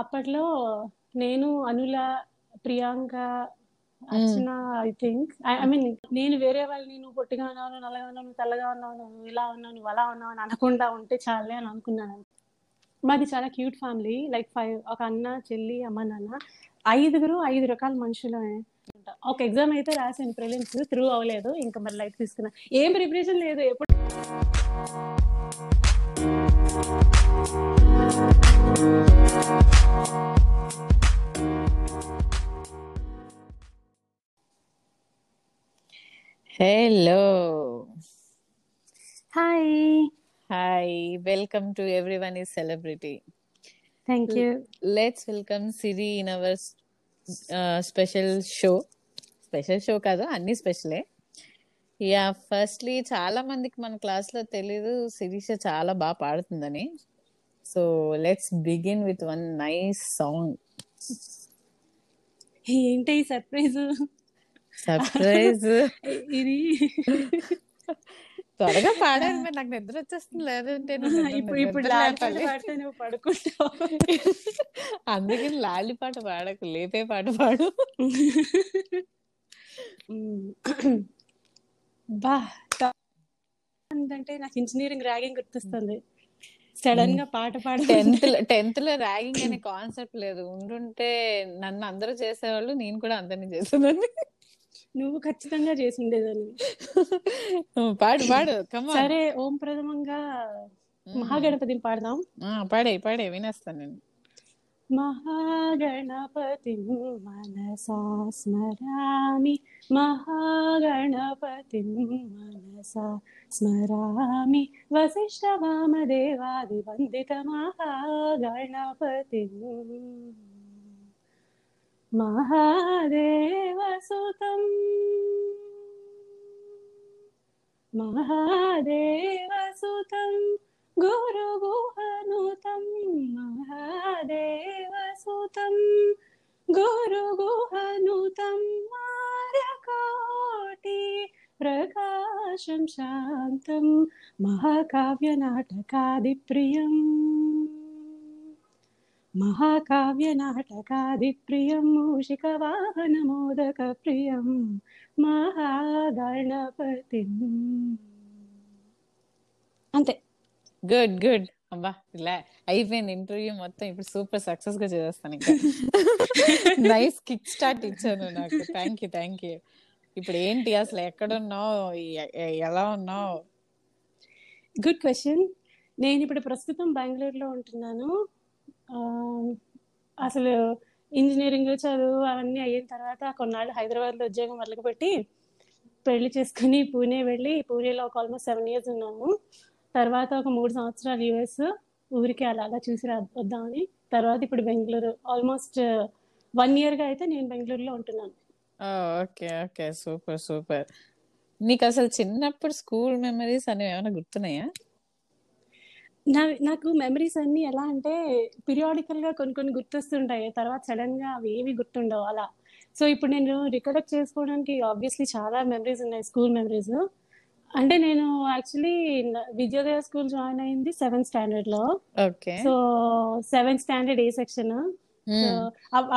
అప్పట్లో నేను, Anula, Priyanka, Archana, I think I mean నేను వేరే వాళ్ళు నేను పొట్టిగా ఉన్నాను, నల్లగా ఉన్నాను, తెల్లగా ఉన్నావు, నువ్వు ఇలా ఉన్నావు, నువ్వు అలా ఉన్నావు అని అనకుండా ఉంటే చాలే అని అనుకున్నాను. మాది చాలా క్యూట్ ఫ్యామిలీ, లైక్ 5 ఒక అన్న, చెల్లి, అమ్మ, నాన్న, 5 5 రకాల మనుషులు. ఒక ఎగ్జామ్ అయితే రాశాను ప్రిలిమ్స్, త్రూ అవ్వలేదు, ఇంకా మరి లైట్ తీసుకున్నా, ఏం ప్రిపరేషన్ లేదు ఎప్పుడు. Hello, hi hi, welcome to everyone is celebrity. Thank you. Let's welcome Siri in our special show. Special show కాదు, అన్ని స్పెషలే. యా, ఫస్ట్లీ చాలా మందికి మన క్లాస్లో తెలీదు శిరీష చాలా బాగా పాడుతుందని. So let's begin with one nice song. ఏంటి సర్ప్రైజ్? సర్ప్రైజ్ ఇది. త్వరగా పాడాను, మరి నాకు నిద్ర వచ్చేస్తుంది, లేదంటే పడుకుంటావు. అందుకే లాలి పాట పాడకు, లేపే పాట పాడు. బా అంటే నాకు ఇంజనీరింగ్ ర్యాగింగ్ గుర్తొస్తుంది సడన్ గా. పాట పాడ టెన్త్ లో ర్యాగింగ్ అనే కాన్సెప్ట్ లేదు, ఉండుంటే నన్ను అందరూ చేసేవాళ్ళు, నేను కూడా అందరినీ చేసేదాన్ని. నువ్వు ఖచ్చితంగా చేసి ఉండేదాన్ని. పాడు పాడు. సరే, ఓం ప్రథమంగా మహాగణపతిని పాడదాం. పాడే పాడే, వినేస్తాను నేను. మహాగణపతి మనసా స్మరామి, మహాగణపతి మనసా స్మరామి, వశిష్ఠ వామదేవాది వందిత మహాగణపతి. మహాదేవసుతం మహాదేవసుతం గురుగుహనుతం, మహాదేవసుతం గురుగుహనుతం, మారకోటి ప్రకాశం శాంతం, మహాకావ్యనాటకాది ప్రియం, మహాకావ్యనాటకాది ప్రియం, మూషిక వాహన మోదక ప్రియం, మహాగణపతి. అంతే. Good good. అబ్బా, ఇలా అయిపోయింది ఇంటర్వ్యూ మొత్తం. ఇప్పుడు సూపర్ సక్సెస్ గా చేస్తాను. నైస్ కిక్ స్టార్ట్ ఇచ్చాను నాకు. Thank you thank you. ఇప్పుడు ఏంటి అసలు, ఎక్కడున్నావు, ఎలా ఉన్నావు? Good question. నేను ఇప్పుడు ప్రస్తుతం బెంగళూరులో ఉంటున్నాను. అసలు ఇంజనీరింగ్ చదువు అవన్నీ అయిన తర్వాత కొన్నాళ్ళు హైదరాబాద్లో ఉద్యోగం మొదలుపెట్టి పెళ్లి చేసుకుని పూణే వెళ్ళి పూణేలో ఒక ఆల్మోస్ట్ 7 years ఉన్నాము. తర్వాత ఒక 3 సంవత్సరాలు యూఎస్ ఊరికే అలాగా చూసి వద్దామని. తర్వాత ఇప్పుడు బెంగళూరు ఆల్మోస్ట్ 1 yearగా అయితే నేను బెంగళూరులో ఉంటున్నాను. Okay okay, super super. నీకు అసలు చిన్నప్పుడు స్కూల్ మెమరీస్ అనేవి ఏమైనా గుర్తున్నాయా? నాకు మెమరీస్ అన్ని ఎలా అంటే పీరియాడికల్ గా కొన్ని గుర్తొస్తుంటాయి, తర్వాత సడన్ గా అవి ఏవి గుర్తుండవు అలా. సో ఇప్పుడు నేను రికలెక్ట్ చేసుకోవడానికి ఆబ్వియస్లీ చాలా మెమరీస్ ఉన్నాయి, స్కూల్ మెమరీస్. అంటే నేను యాక్చువల్లీ విజయోదయ స్కూల్ జాయిన్ అయింది 7th standard లో. సో 7th standard ఏ సెక్షన్,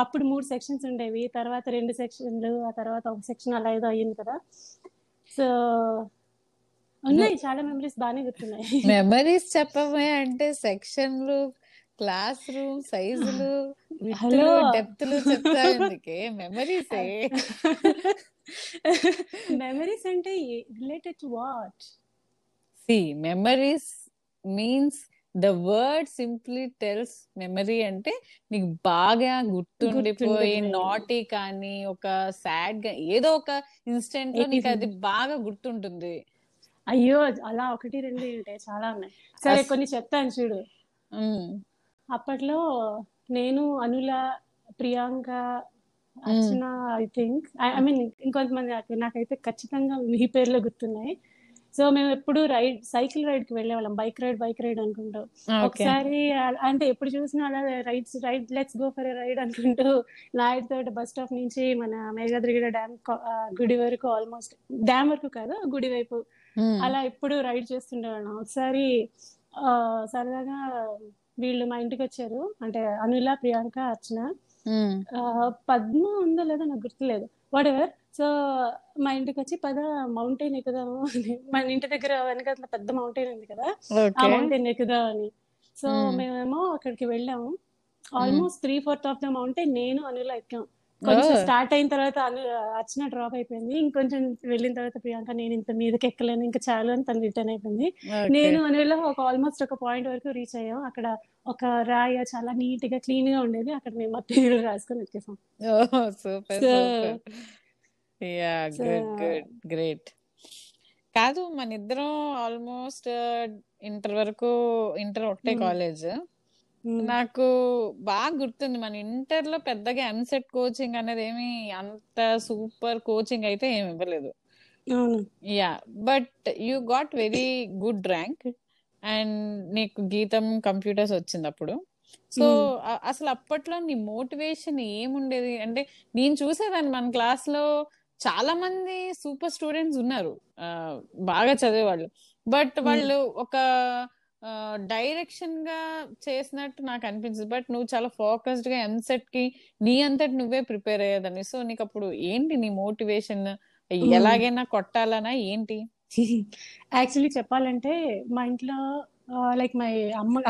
అప్పుడు 3 sections ఉండేవి, తర్వాత 2 sections, ఆ తర్వాత 1 section అలా ఏదో అయ్యింది కదా. సో ఉన్నాయి చాలా మెమరీస్, బాగానే గుర్తున్నాయి. మెమరీస్ చెప్పమే అంటే సెక్షన్లు, క్లాస్ రూమ్ సైజులు, హలో డెప్త్లు చెప్తాయి. మెమరీస్ మెమరీస్ అంటే related to what? See, memories means the word simply tells memory అంటే నీకు బాగా గుర్తుండిపోయి నాటి కానీ ఒక సాడ్ గా ఏదో ఒక ఇన్స్టెంట్ లో నీకు అది బాగా గుర్తుంటుంది. అయ్యో అలా 1-2 ఉంటాయి, చాలా ఉన్నాయి. సరే కొన్ని చెప్తాను చూడు. అప్పట్లో నేను, Anula, Priyanka, Archana, I think I mean ఇంకొంతమంది, నాకైతే ఖచ్చితంగా మీ పేర్లు గుర్తున్నాయి. సో మేము ఎప్పుడు సైకిల్ రైడ్ కి వెళ్ళేవాళ్ళం, బైక్ రైడ్ అనుకుంటూ. ఒకసారి అంటే ఎప్పుడు చూసినా అలా ride let's go for ride అనుకుంటూ నాయుడుతో బస్ స్టాప్ నుంచి మన మేఘాద్రి గిడి డ్యామ్ గుడి వరకు, ఆల్మోస్ట్ డ్యామ్ వరకు కాదు గుడి వైపు అలా ఎప్పుడు రైడ్ చేస్తుండేవాళ్ళం. ఒకసారి సరదాగా వీళ్ళు మా ఇంటికి వచ్చారు, అంటే అనిల, ప్రియాంక, అర్చన, పద్మ ఉందో లేదో నాకు గుర్తులేదు, వాట్ ఎవర్. సో మా ఇంటికి వచ్చి పద మౌంటైన్ ఎక్కుదాము అని, మా ఇంటి దగ్గర వెనక పెద్ద మౌంటైన్ ఉంది కదా, ఆ మౌంటైన్ ఎక్కుదాం అని. సో మేమేమో అక్కడికి వెళ్ళాము. ఆల్మోస్ట్ 3/4 ఆఫ్ ద మౌంటైన్ నేను అనిల ఎక్కాం. కొంచెం స్టార్ట్ అయిన తర్వాత అర్చన డ్రాప్ అయిపోయింది, ఇంకొంచెం వెళ్ళిన తర్వాత ప్రియాంక నేను ఇంత మీదకి ఎక్కలేను ఇంకా చాలు అని తను రిటర్న్ అయిపోయింది. నేను అనిల ఒక ఆల్మోస్ట్ ఒక పాయింట్ వరకు రీచ్ అయ్యాం. అక్కడ ఒక రాయి చాలా నీట్ గా క్లీన్ గా ఉండేది, అక్కడ మేము మా పేర్లు రాసుకొని వచ్చేసాం. గ్రేట్. కాదు మన ఇద్దరం ఆల్మోస్ట్ ఇంటర్ వరకు, ఇంటర్ ఒకటే కాలేజ్. నాకు బాగా గుర్తుంది మన ఇంటర్ లో పెద్దగా ఎంసెట్ కోచింగ్ అనేది ఏమి అంత సూపర్ కోచింగ్ అయితే ఏమి ఇవ్వలేదు. Yeah, but you got very good rank and నీకు గీతం కంప్యూటర్స్ వచ్చింది అప్పుడు. సో అసలు అప్పట్లో నీ మోటివేషన్ ఏముండేది? అంటే నేను చూసేదాన్ని మన క్లాస్ లో చాలా మంది సూపర్ స్టూడెంట్స్ ఉన్నారు, బాగా చదివేవాళ్ళు, బట్ వాళ్ళు ఒక డైరెక్షన్ గా చేసినట్టు నాకు అనిపించింది. బట్ నువ్వు చాలా ఫోకస్డ్ గా ఎంసెట్ కి నీ అంతటి నువ్వే ప్రిపేర్ అయ్యేదని. సో నీకు అప్పుడు ఏంటి నీ మోటివేషన్? ఎలాగైనా కొట్టాలనా ఏంటి? యాక్చువల్లీ చెప్పాలంటే మా ఇంట్లో లైక్ మై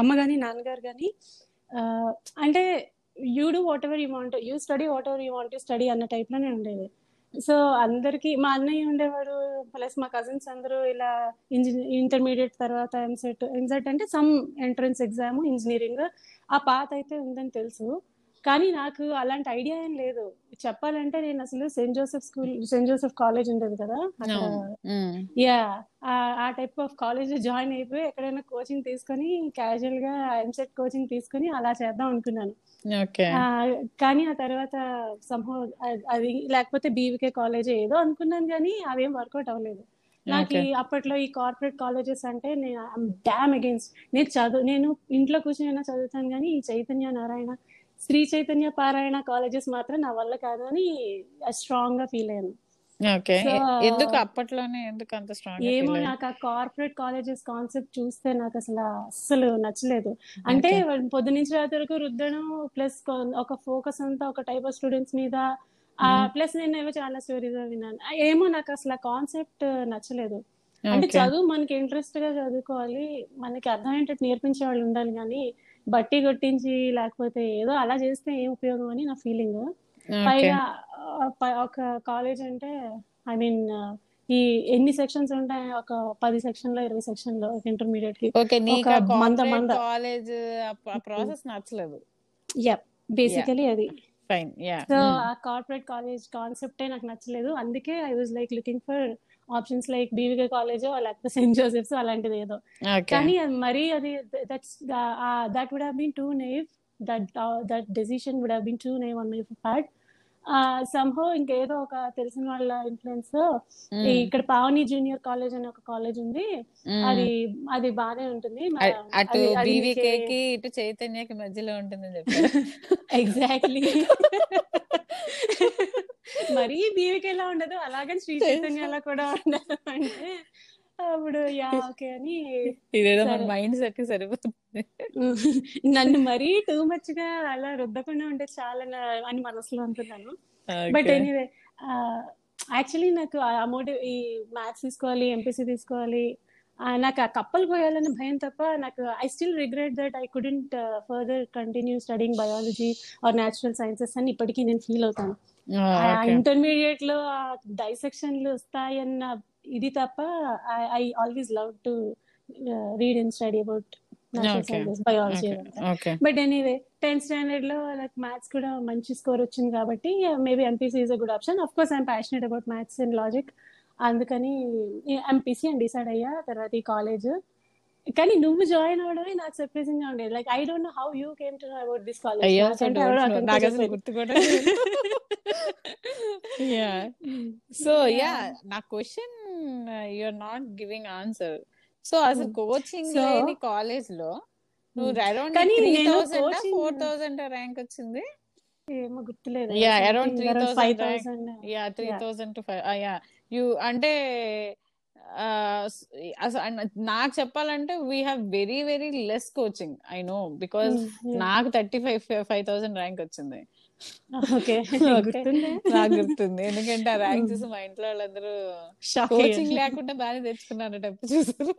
అమ్మ గాని నాన్నగారు గాని అంటే you do whatever you want, you study whatever you want to study అన్న టైప్ లోనే ఉండేది. సో అందరికి మా అన్నయ్య ఉండేవాడు, ప్లస్ మా కజిన్స్ అందరూ ఇలా ఇంటర్మీడియట్ తర్వాత ఎంసెట్ అంటే సమ్ ఎంట్రన్స్ ఎగ్జామ్ ఇంజనీరింగ్ ఆ పాత అయితే ఉందని తెలుసు, కానీ నాకు అలాంటి ఐడియా ఏం లేదు. చెప్పాలంటే నేను అసలు సెయింట్ జోసెఫ్ కాలేజ్ ఉండేది కదా, యా ఆ టైప్ ఆఫ్ కాలేజ్ జాయిన్ అయిపోయి ఎక్కడైనా కోచింగ్ తీసుకొని క్యాజువల్ గా ఎంసెట్ కోచింగ్ తీసుకొని అలా చేద్దాం అనుకున్నాను. కానీ ఆ తర్వాత సంహౌ అది లేకపోతే బీవికే కాలేజ్ ఏదో అనుకున్నాను, కానీ అవేం వర్కౌట్ అవ్వలేదు. నాకు అప్పట్లో ఈ కార్పొరేట్ కాలేజెస్ అంటే నేను డామ్ అగైన్స్. నేను ఇంట్లో కూర్చొని అయినా చదువుతాను, కానీ ఈ చైతన్య నారాయణ, శ్రీ చైతన్య పారాయణ కాలేజెస్ మాత్రం నా వల్ల కాదు అని స్ట్రాంగ్ గా ఫీల్ అయ్యాను. ఏమో నాకు ఆ కార్పొరేట్ కాలేజెస్ కాన్సెప్ట్ చూస్తే నాకు అస్సలు నచ్చలేదు. అంటే పొద్దు నుంచి రాత్రి వరకు రుద్దడం, ప్లస్ ఒక ఫోకస్ అంతా ఒక టైప్ ఆఫ్ స్టూడెంట్స్ మీద, ప్లస్ నేను ఏమో చాలా స్టోరీస్ విన్నాను, ఏమో నాకు అసలు ఆ కాన్సెప్ట్ నచ్చలేదు. అంటే చదువు మనకి ఇంట్రెస్ట్ గా చదువుకోవాలి, మనకి అర్థమయ్యేటట్టు నేర్పించే వాళ్ళు ఉండాలి, కానీ బట్టి కొట్టించి లేకపోతే ఏదో అలా చేస్తే ఏం ఉపయోగం అని నా ఫీలింగ్. పైగా ఒక కాలేజ్ అంటే ఐ మీన్ ఈ ఎన్ని సెక్షన్స్ ఉంటాయి, ఒక 10 సెక్షన్లో 20 సెక్షన్లో ఇంటర్మీడియట్ కి కాలేజ్ ప్రాసెస్ నచ్చలేదు. యా, బేసికలీ అది. సో ఆ కార్పొరేట్ కాలేజ్ కాన్సెప్టే నాకు నచ్చలేదు. అందుకే I was like looking for options like బీవికే college లేకపోతే సెయింట్ జోసెఫ్స్ అలాంటిది ఏదో. కానీ మరీ అది that would have been too naive, that decision would have been too naive on my part. Saaho ఇంకేదో ఒక తెలిసిన వాళ్ళ ఇన్ఫ్లుయెన్స్, ఇక్కడ పావని జూనియర్ కాలేజ్ అనే ఒక కాలేజ్ ఉంది, అది బానే ఉంటుంది, ఇటు చైతన్యకి మధ్యలో ఉంటుంది. ఎగ్జాక్ట్లీ, మరీ బీవికి ఎలా ఉండదు అలాగని శ్రీ చైతన్యలా కూడా ఉండదు. అంటే అప్పుడు యా ఓకే అని మైండ్ సెట్ సరిపోతుంది. నన్ను మరీ టూ మచ్ గా అలా రుద్దకుండా ఉంటే చాలా అని మనసులో అనుకున్నాను. బట్ ఎనీవే, యాక్చువల్లీ నాకు ఆ మోటివ్ ఈ మ్యాథ్స్ తీసుకోవాలి, ఎంపీసీ తీసుకోవాలి, నాకు ఆ కప్పలు పోయాలనే భయం తప్ప నాకు I still regret that I couldn't further continue studying biology or natural sciences అని ఇప్పటికీ నేను ఫీల్ అవుతాను. ఇంటర్మీడియట్ లో డైసెక్షన్లు వస్తాయన్న ఇది తప్ప I always love to read and study about natural sciences, biology. But anyway 10th standard లో నాకు మ్యాథ్స్ కూడా మంచి స్కోర్ వచ్చింది కాబట్టి maybe MPC is a good option. Of course I'm passionate about maths and logic, అందుకని MPC అని decide అయ్యా. తర్వాత ఈ కాలేజ్, కానీ నువ్వు జాయిన్ అవడమే నాకు సర్ప్రైజింగ్ గా ఉండేది. Like I don't know how you came to know about this college. So yeah, నా question you are not giving answer. So అసలు కోచింగ్ లేని కాలేజ్ లో నువ్వు అరౌండ్ 3000 4000 ర్యాంక్ వచ్చింది ఏమో గుర్తులేదు. Yeah around 3000 5000 yeah 3000 to 5 yeah. You అంటే నాకు చెప్పాలంటే we have very very less coaching. I know because నాకు 35,000 ర్యాంక్ వచ్చింది. నాకు గుర్తుంది ఎందుకంటే ఆ ర్యాంక్ చూసి మా ఇంట్లో వాళ్ళందరూ కోచింగ్ లేకుండా బాగా తెచ్చుకున్నారు డబ్బు చూసారు.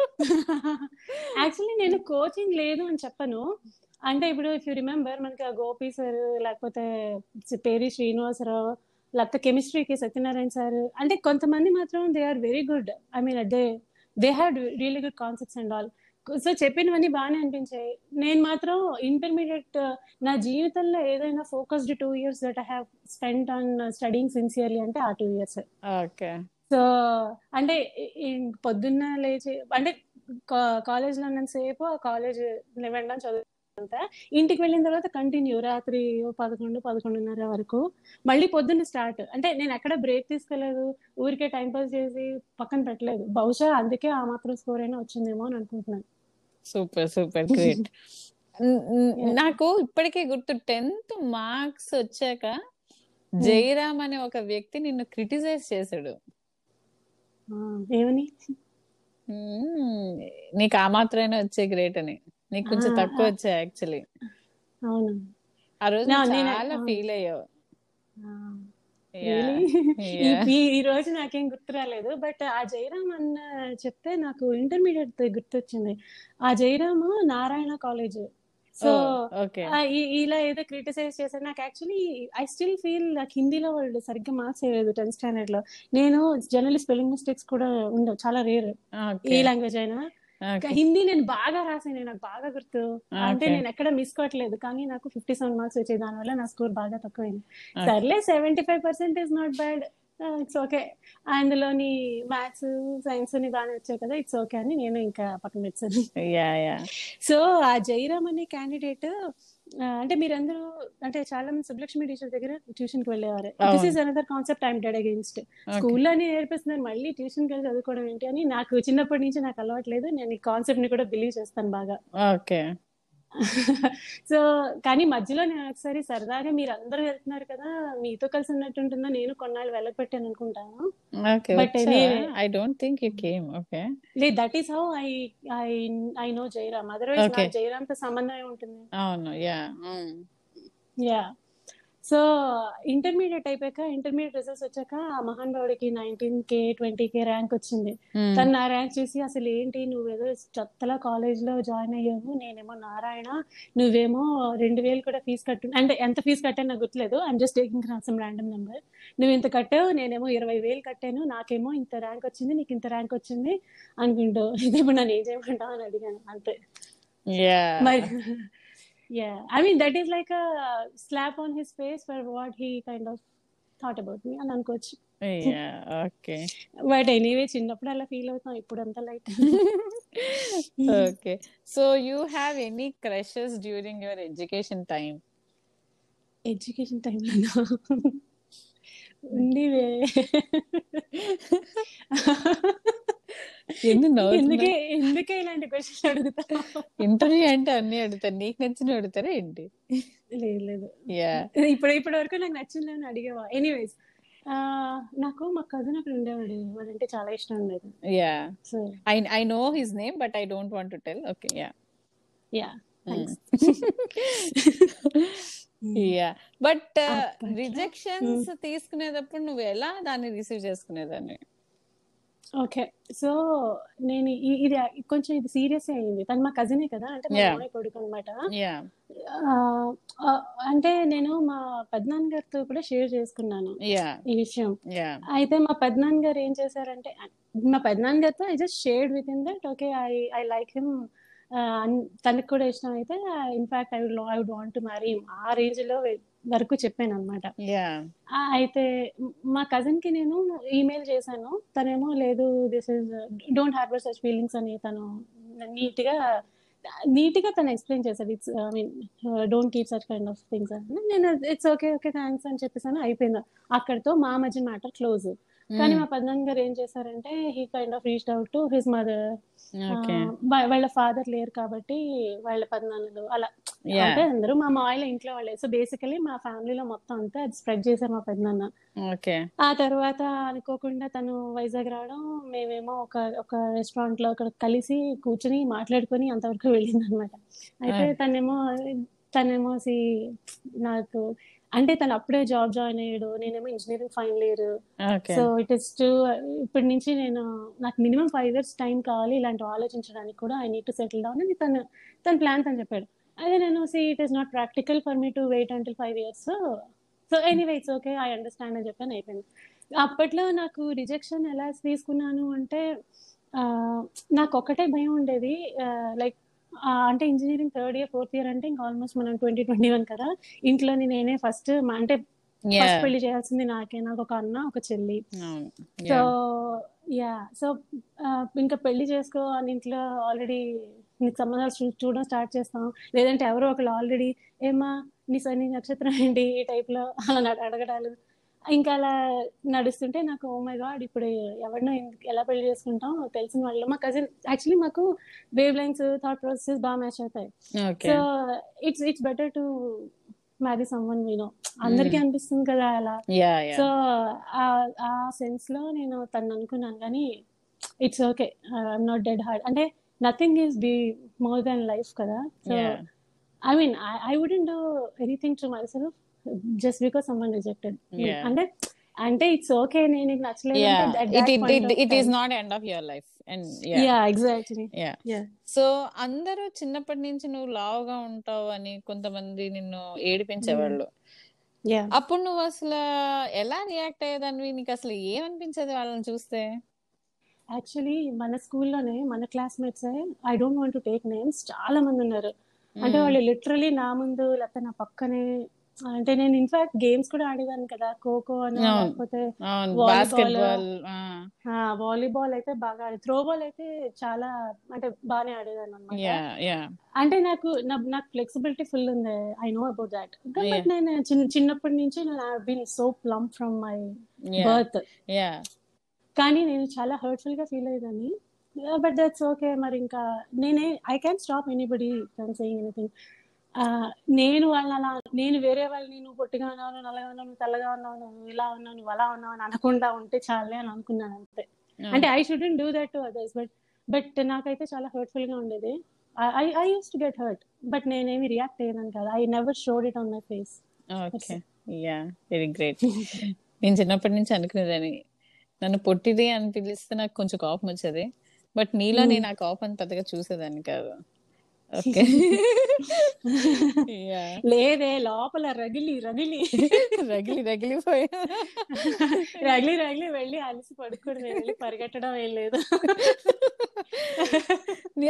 యాక్చువల్లీ నేను కోచింగ్ లేదు అని చెప్పను. అంటే ఇప్పుడు ఇఫ్ యూ రిమెంబర్ మనకి ఆ గోపి సార్, లేకపోతే పేరు శ్రీనివాసరావు, లేకపోతే కెమిస్ట్రీకి సత్యనారాయణ సార్, అంటే కొంతమంది మాత్రం they are very good. I mean they have really good concepts and all. So చెప్పినవన్నీ బాగానే అనిపించాయి. నేను మాత్రం ఇంటర్మీడియట్ నా జీవితంలో ఏదైనా focused 2 years that I have spend on studying sincerely అంటే ఆ 2 years. ఓకే. సో అంటే పొద్దున్న లేచి అంటే కాలేజ్లో ఉన్నంతసేపు ఆ కాలేజ్ వెళ్ళడం చదువు, ఇంటికి వెళ్ళిన తర్వాత కంటిన్యూ రాత్రి 11-11:30 వరకు, మళ్ళీ పొద్దున్న స్టార్ట్. అంటే నేను ఎక్కడ బ్రేక్ తీసుకోలేదు, ఊరికే టైం పాస్ చేసి పక్కన పెట్టలేదు. బహుశా అందుకే ఆ మాత్రం స్కోర్ అయినా వచ్చిందేమో అని అనుకుంటున్నాను. Super super great. నాకు ఇప్పటికే గుర్తు 10th మార్క్స్ వచ్చాక జైరామ్ అనే ఒక వ్యక్తి నిన్ను క్రిటిసైజ్ చేశాడు. ఏమని? నీకు ఆ మాత్రమే వచ్చే గ్రేట్ అని. నీకు కొంచెం తక్కువ వచ్చాయి యాక్చువల్లీ. అవును, ఆ రోజు చాలా ఫీల్ అయ్యావు. ఈ రోజు నాకేం గుర్తు రాలేదు, బట్ ఆ జయరామ్ అన్న చెప్తే నాకు ఇంటర్మీడియట్ గుర్తొచ్చింది. ఆ జయరామ్ నారాయణ కాలేజ్. సో ఇలా ఏదో క్రిటిసైజ్ చేశారు. నాకు యాక్చువల్లీ ఐ స్టిల్ ఫీల్ నాకు హిందీలో వాళ్ళు సరిగ్గా మార్క్స్ వేయలేదు 10th standard లో. నేను జనరల్ స్పెల్లింగ్ మిస్టేక్స్ కూడా ఉండవు, చాలా రేర్ ఏ లాంగ్వేజ్ అయినా. హిందీ నేను బాగా రాసాను, నాకు బాగా గుర్తు, అంటే నేను ఎక్కడ మిస్ కావట్లేదు. కానీ నాకు 57 marks వచ్చాయి, దానివల్ల నా స్కోర్ బాగా తక్కువైంది. సర్లే 75% is not bad, it's okay. అందులోని మ్యాథ్స్ సైన్స్ బాగానే వచ్చాయి కదా, ఇట్స్ ఓకే అని నేను ఇంకా పక్కన పెట్టాను. సో ఆ జైరామ్ అనే క్యాండిడేట్ అంటే మీరందరూ అంటే చాలా మంది సుబ్బలక్ష్మి టీచర్ దగ్గర ట్యూషన్ కి వెళ్ళేవారు. This is another concept I'm dead against. స్కూల్లోనే నేర్పిస్తున్నారు, మళ్ళీ ట్యూషన్ కి వెళ్ళి చదువుకోవడం ఏంటి అని. నాకు చిన్నప్పటి నుంచి నాకు అలవాట్లేదు, నేను ఈ కాన్సెప్ట్ ని కూడా బిలీవ్ చేస్తాను బాగా. ఓకే. సో కానీ మధ్యలో నేను ఒకసారి సరదాగా మీరు అందరూ వెళ్తున్నారు కదా, మీతో కలిసి ఉన్నట్టు ఉంటుందో నేను కొన్నాళ్ళు వెళ్ళబెట్టాను అనుకుంటాను. But I don't think you came. Okay. That is how I know Jairam. Otherwise నాకు జైరామ్ తో సంబంధమే ఉంటుంది. అవును. Yeah yeah. సో ఇంటర్మీడియట్ అయిపోయాక, ఇంటర్మీడియట్ రిజల్ట్స్ వచ్చాక ఆ మహాన్ భావుడికి 19K 20K ర్యాంక్ వచ్చింది. తను నా ర్యాంక్ చూసి అసలు ఏంటి నువ్వేదో చెత్తల కాలేజ్ లో జాయిన్ అయ్యావు, నేనేమో నారాయణ, నువ్వేమో 2,000 కూడా ఫీజు కట్టు, అంటే ఎంత ఫీజు కట్టాను నాకు గుర్తులేదు, I'm just taking some random number. నువ్వు ఇంత కట్టావు, నేనేమో 20,000 కట్టాను, నాకేమో ఇంత ర్యాంక్ వచ్చింది, నీకు ఇంత ర్యాంక్ వచ్చింది అనుకుంటావు, ఇప్పుడు నన్ను ఏం చేయమంటావు అని అడిగాను అంతే. మరి yeah I mean that is like a slap on his face for what he kind of thought about me and uncoach. yeah okay but anyway chinnappudu alla feel avtham ippudu anta light. okay so you have any crushes during your education time lana? undive ఎందుకే ఇలాంటి questions అడుగుతా? Interview అంటే అన్ని అడుగుతారు, నీకు నచ్చిన అడుగుతారా ఏంటి? లేదు లేదు, ఇప్పటి వరకు నాకు నచ్చింది అని అడిగేవా. ఎనీవేస్ నాకు మా కజిన్ అక్కడ ఉండేవాడు, వాడంటే చాలా ఇష్టం ఉండేది. Yeah so I know his name but I don't want to tell. Okay. Yeah yeah yeah. But rejections తీసుకునేటప్పుడు నువ్వు ఎలా దాన్ని రిసీవ్ చేసుకునేదాన్ని? ఓకే. సో నేను ఇది కొంచెం ఇది సీరియస్ అయింది. తను మా కజినే కదా, అంటే మా మామయ్య కొడుకు అనమాట. అంటే నేను మా పెద్దనాన్న గారితో కూడా షేర్ చేసుకున్నాను ఈ విషయం. అయితే మా పెద్దనాన్న గారు ఏం చేశారంటే, మా పెద్దనాన్న గారితో I just shared with in that okay I like him, తనకు కూడా ఇష్టం, అయితే in fact I would want to marry him, ఆ రేంజ్ లో వరకు చెప్పాను అనమాట. అయితే మా కజిన్ కి నేను ఈమెయిల్ చేశాను, తనేమో లేదు this is don't harbour such feelings అని తను నీట్ గా తను ఎక్స్ప్లెయిన్ చేశాడు. It's I mean don't keep such kind of things అని. నేను ఇట్స్ ఓకే థ్యాంక్స్ అని చెప్పేసాను, అయిపోయింది అక్కడితో. మా మధ్య మ్యాటర్ క్లోజ్. కానీ మా పెద్దనాన్న గారు ఏం చేశారంటే he kind of reached out to his mother. వాళ్ళ ఫాదర్ లేరు కాబట్టి వాళ్ళ పెద్దనాన్నలు అలా అంటే అందరూ మా మాయల ఇంట్లో వాళ్ళే. సో బేసికలీ మా ఫ్యామిలీలో మొత్తం అంతా అది స్ప్రెడ్ చేశారు మా పెద్దనాన్న. ఆ తర్వాత అనుకోకుండా తను వైజాగ్ రావడం, మేమేమో ఒక రెస్టారెంట్ లో అక్కడ కలిసి కూర్చుని మాట్లాడుకుని అంతవరకు వెళ్ళింది అనమాట. అయితే తనేమో నాకు అంటే తను అప్పుడే జాబ్ జాయిన్ అయ్యాడు, నేనేమో engineering final year. So it is to ఇప్పటి నుంచి నాకు మినిమం 5 years టైం కావాలి ఇలాంటివి ఆలోచించడానికి కూడా, I need to settle down అని తన ప్లాన్ అని చెప్పాడు. అదే నేను it is not practical for me to wait until 5 years. So anyway it's okay, I understand అని చెప్పాను. అయిపోయింది. అప్పట్లో నాకు రిజెక్షన్ ఎలా తీసుకున్నాను అంటే నాకు ఒకటే భయం ఉండేది, లైక్ అంటే engineering 3rd year, 4th year అంటే ఇంకా ఆల్మోస్ట్ మనం 2021 కదా, ఇంట్లో నేనే ఫస్ట్ అంటే ఫస్ట్ పెళ్లి చేయాల్సింది నాకే, నాకు ఒక అన్న ఒక చెల్లి. సో సో ఇంకా పెళ్లి చేసుకో అని ఇంట్లో ఆల్రెడీ నీకు సంబంధాలు చూడడం స్టార్ట్ చేస్తాం, లేదంటే ఎవరో ఒకళ్ళు ఆల్రెడీ ఏమా నీ సన్ని నక్షత్రం ఏంటి ఈ టైప్ లో అలా అడగడాలు ఇంకా అలా నడుస్తుంటే నాకు ఓ మై గాడ్ ఇప్పుడు ఎవరినో ఎలా పెళ్లి చేసుకుంటాం, తెలిసిన వాళ్ళు మా కజిన్ యాక్చువల్లీ మాకు వేవ్ లైన్స్ థాట్ ప్రాసెసెస్ బాగా మ్యాచ్ అవుతాయి. So it's better to marry someone we know, అందరికీ అనిపిస్తుంది కదా అలా. సో ఆ సెన్స్ లో నేను తను అనుకున్నాను, కానీ it's okay I'm not dead heart అంటే nothing is be more than life కదా. So I mean I wouldn't do anything to my self just because someone rejected me. and it's okay nene actually it is not end of your life and yeah exactly. so andaru chinnapadi nunchi nu lavaga untav ani kontamandi ninnu edipinche vallu appudu nu asla ela react ayyadanvi nik asla em anpinchadu vallan chuste. actually mana school lone mana classmates I don't want to take names chaala mandi unnaru ante vallu literally na mundu latta na pakkane అంటే నేను in fact games కూడా ఆడేదాన్ని కదా, ఖోఖో అని లేకపోతే volleyball అయితే బాగా ఆడే, throw ball అయితే చాలా అంటే బాగానే ఆడేదాన్ని అనమాట. అంటే నాకు ఫ్లెక్సిబిలిటీ ఫుల్ ఉంది, I know about that. But నేను చిన్నప్పటి నుంచి నేను I been so plump from my birth, కానీ నేను చాలా హర్ట్ఫుల్ గా ఫీల్ అయ్యేదాన్ని. బట్ దట్స్ ఓకే, మరి ఇంకా నేనే I can stop anybody from saying anything. నేను వాళ్ళని అలా నేను వేరే వాళ్ళని నువ్వు పొట్టిగా ఉన్నావు, నువ్వు నల్లగా ఉన్నావు, నువ్వు తెల్లగా ఉన్నావు, నువ్వు ఇలా ఉన్నావు, నువ్వు అలా ఉన్నావు అని అనకుండా ఉంటే చాలే అని అనుకున్నాను అంతే. అంటే I shouldn't do that to others. But నాకైతే చాలా హర్ట్ఫుల్ గా ఉండేది. I use to get hurt, but నేనేమి రియాక్ట్ అయ్యాను కదా, I never showed it on my face. Okay yeah very great. నేను చిన్నప్పటి నుంచి అనుకునేదాన్ని నన్ను పొట్టిది అని పిలిస్తే నాకు కొంచెం కోపం వచ్చేది, బట్ నీలో నేను ఆ కోపాన్ని పెద్దగా చూసేదాన్ని కాదు. లేదే లోపల రగిలి వెళ్ళి అలిసి పడుకోవడం, వెళ్ళి పరిగెట్టడం ఏం లేదు.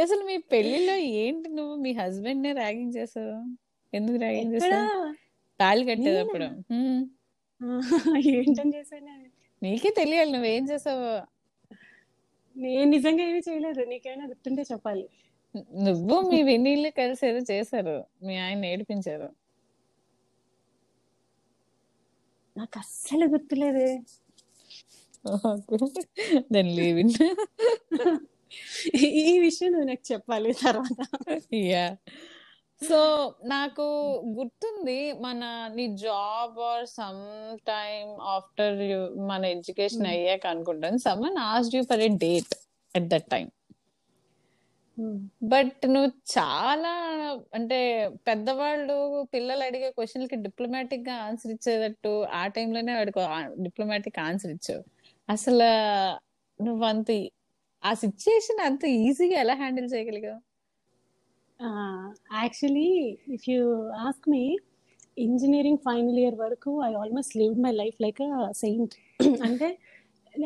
అసలు మీ పెళ్లిలో ఏంటి నువ్వు మీ హస్బెండ్ నే ర్యాగింగ్ చేసావు? ఎందుకు ర్యాగింగ్ చేసావు? తాళి కట్టేటప్పుడు ఏంటని చేసాను నీకే తెలియాలి, నువ్వేం చేసావు? నేను నిజంగా ఏమీ చేయలేదు, నీకేమైనా గుర్తుంటే చెప్పాలి. నువ్వు మీ వెన్నీళ్ళు కలిసి ఏదో చేశారు, మీ ఆయన ఏడిపించారు. నాకు అస్సలు గుర్తులేదే. ఈ విషయం నువ్వు నాకు చెప్పాలి తర్వాత. సో నాకు గుర్తుంది, నీ job or some time after మన ఎడ్యుకేషన్ అయ్యాక అనుకుంటాను, someone asked you for a date at that time. But నువ్వు చాలా అంటే పెద్దవాళ్ళు పిల్లలు అడిగే క్వశ్చన్లకి డిప్లొమాటిక్ గా ఆన్సర్ ఇచ్చేటట్టు ఆ టైంలోనే వాడికి డిప్లొమాటిక్ ఆన్సర్ ఇచ్చావు. అసలు నువ్వు అంత ఆ సిచ్యుయేషన్ అంత ఈజీగా ఎలా హ్యాండిల్ చేయగలిగావు? Actually if you ask me, engineering final year వరకు I almost lived my life like a saint.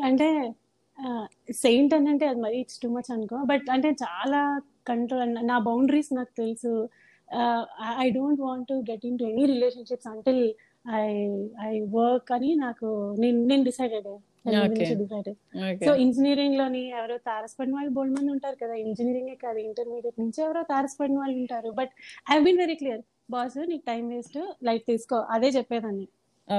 అంటే సెయింట్ అని అంటే అది మరీ ఇట్స్ టూ మచ్ అనుకో, బట్ అంటే చాలా కంట్రోల్, నా బౌండరీస్ నాకు తెలుసు. I don't want to get into any relationships until I work అని నాకు నేను డిసైడ్ అయ్యాను. సో ఇంజనీరింగ్ లోని ఎవరో తారసపడిన వాళ్ళు బోల్డ్ మంది ఉంటారు కదా, ఇంజనీరింగే కాదు ఇంటర్మీడియట్ నుంచి ఎవరో తారసపడిన వాళ్ళు ఉంటారు. But I have been very clear, boss నీకు టైం వేస్ట్ లైట్ తీసుకో అదే చెప్పేదాన్ని.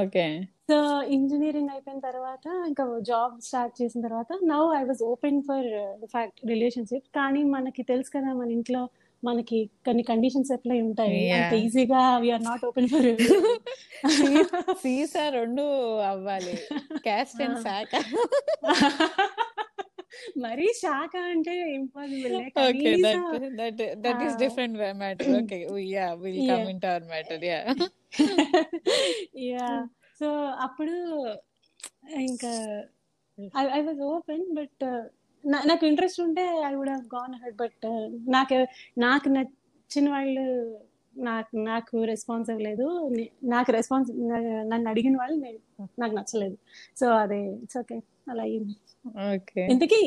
ఓకే. సో ఇంజనీరింగ్ అయిపోయిన తర్వాత ఇంకా జాబ్ స్టార్ట్ చేసిన తర్వాత now I was open for fact relationship. కానీ మనకి తెలుసు కదా మన ఇంట్లో మనకి కొన్ని కండిషన్స్ అప్లై ఉంటాయి, అంత ఈజీగా we are not open for సీసా రెండు అవ్వాలి క్యాస్ట్ అండ్ శాఖ. మరీ శాఖ అంటే impossible. Okay, that is different matter. Okay, yeah we will come into our matter. Yeah yeah so అప్పుడు ఇంకా ఐ వాజ్ ఓపెన్, బట్ నాకు ఇంట్రెస్ట్ ఉంటే I would have gone ahead, but నాకు నచ్చిన వాళ్ళు నాకు రెస్పాన్స్ అవ్వలేదు, నాకు రెస్పాన్స్ నన్ను అడిగిన వాళ్ళు నాకు నచ్చలేదు. సో అదే ఇట్స్ ఓకే, అలా అయింది. ఓకే,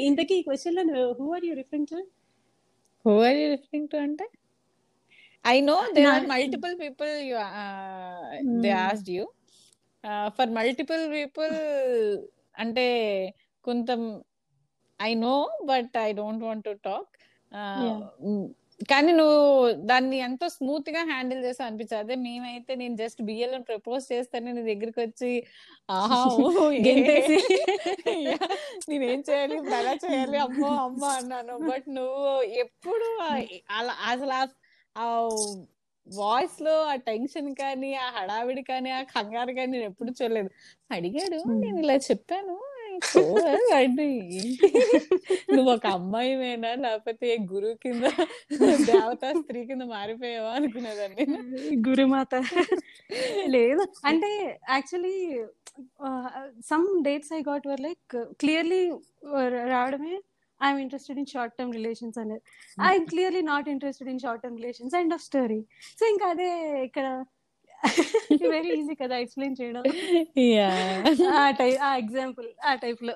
ఇంతకీ ఈ క్వశ్చన్ లో who are you referring to అంటే I know there are multiple people they asked you for multiple people అంటే కొంత I know, but I don't want to talk. కానీ నువ్వు దాన్ని ఎంతో స్మూత్ గా హ్యాండిల్ చేసా అనిపించదు. అదే మేమైతే నేను జస్ట్ బిఎల్ ప్రపోజ్ చేస్తాను, నీ దగ్గరికి వచ్చి ఆహా నేనేం చేయాలి ఎలా చేయాలి అమ్మో అమ్మ అన్నాను. బట్ నువ్వు ఎప్పుడు అలా అసలు ఆ వాయిస్ లో ఆ టెన్షన్ కానీ ఆ హడావిడి కానీ ఆ కంగారు కానీ నేను ఎప్పుడు చూడలేదు. అడిగాడు, నేను ఇలా చెప్పాను, నువ్వు ఒక అమ్మాయివేనా లేకపోతే గురువు కింద దేవతా స్త్రీ కింద మారిపోయావా అనుకునేదాన్ని. గురుమాత లేదు అంటే actually some dates I got were like clearly రావడమే I'm interested in short term relations and I'm clearly not interested in short term relations, end of story. So inga ade ikkada very easy కదా explain చేయడం. ఆ example ఆ type లో.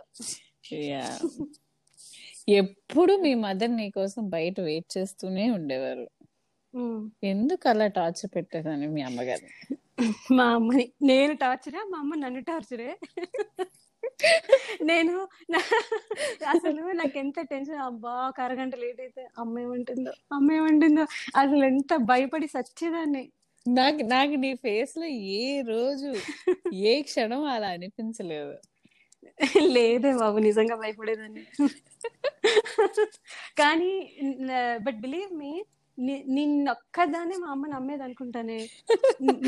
ఎప్పుడు మీ mother నీ కోసం బయట వెయిట్ చేస్తూనే ఉండేవారు, ఎందుకు అలా టార్చర్ పెట్టేదాన్ని మీ అమ్మగారు? మా అమ్మని నేను టార్చరే, మా అమ్మ నన్ను టార్చరే. నేను అసలు నాకు ఎంత టెన్షన్, అబ్బా ఒక అరగంట లేట్ అయితే అమ్మ ఏమంటుందో అసలు ఎంత భయపడి సచ్చేదాన్ని. నాకు నీ ఫేస్ లో ఏ రోజు ఏ క్షణం అలా అనిపించలేదు. లేదే బాబు, నిజంగా భయపడేదాన్ని. కానీ బట్ బిలీవ్ మీ, నిన్నొక్కదానే మా అమ్మ నమ్మేది అనుకుంటానే.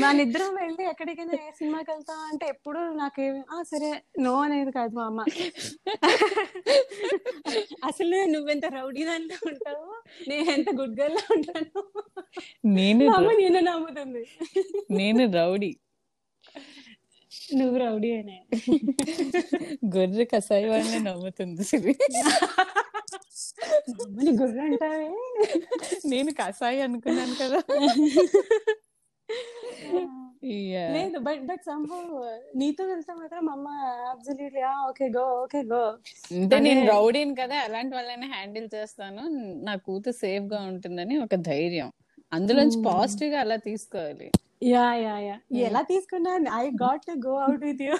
మా నిద్రం వెళ్ళి ఎక్కడికైనా ఏ సినిమాకి వెళ్తా అంటే ఎప్పుడు నాకేమి సరే నో అనేది కాదు మా అమ్మ. అసలు నువ్వెంత రౌడీ దానిలో ఉంటావు, నేను ఎంత గుడ్ గర్ల్ లో ఉంటాను, నేను నమ్ముతుంది నేను రౌడీ, నువ్వు రౌడీ అనే గొర్రె కసాయి వాళ్ళని నమ్ముతుంది. మమ్మల్ని గుర్ర అంటావే, నేను కసాయి అనుకున్నాను కదా. లేదు బట్ సంహౌ నీతో వెళ్తే మాత్రం అమ్మ అబ్సల్యూట్లీ ఓకే గో అంటే నేను రౌడీని కదా, అలాంటి వాళ్ళని హ్యాండిల్ చేస్తాను, నా కూతురు సేఫ్ గా ఉంటుందని ఒక ధైర్యం. అందులోంచి పాజిటివ్ గా అలా తీసుకోవాలి. యా ఎలా తీసుకున్నా I got to go out with you.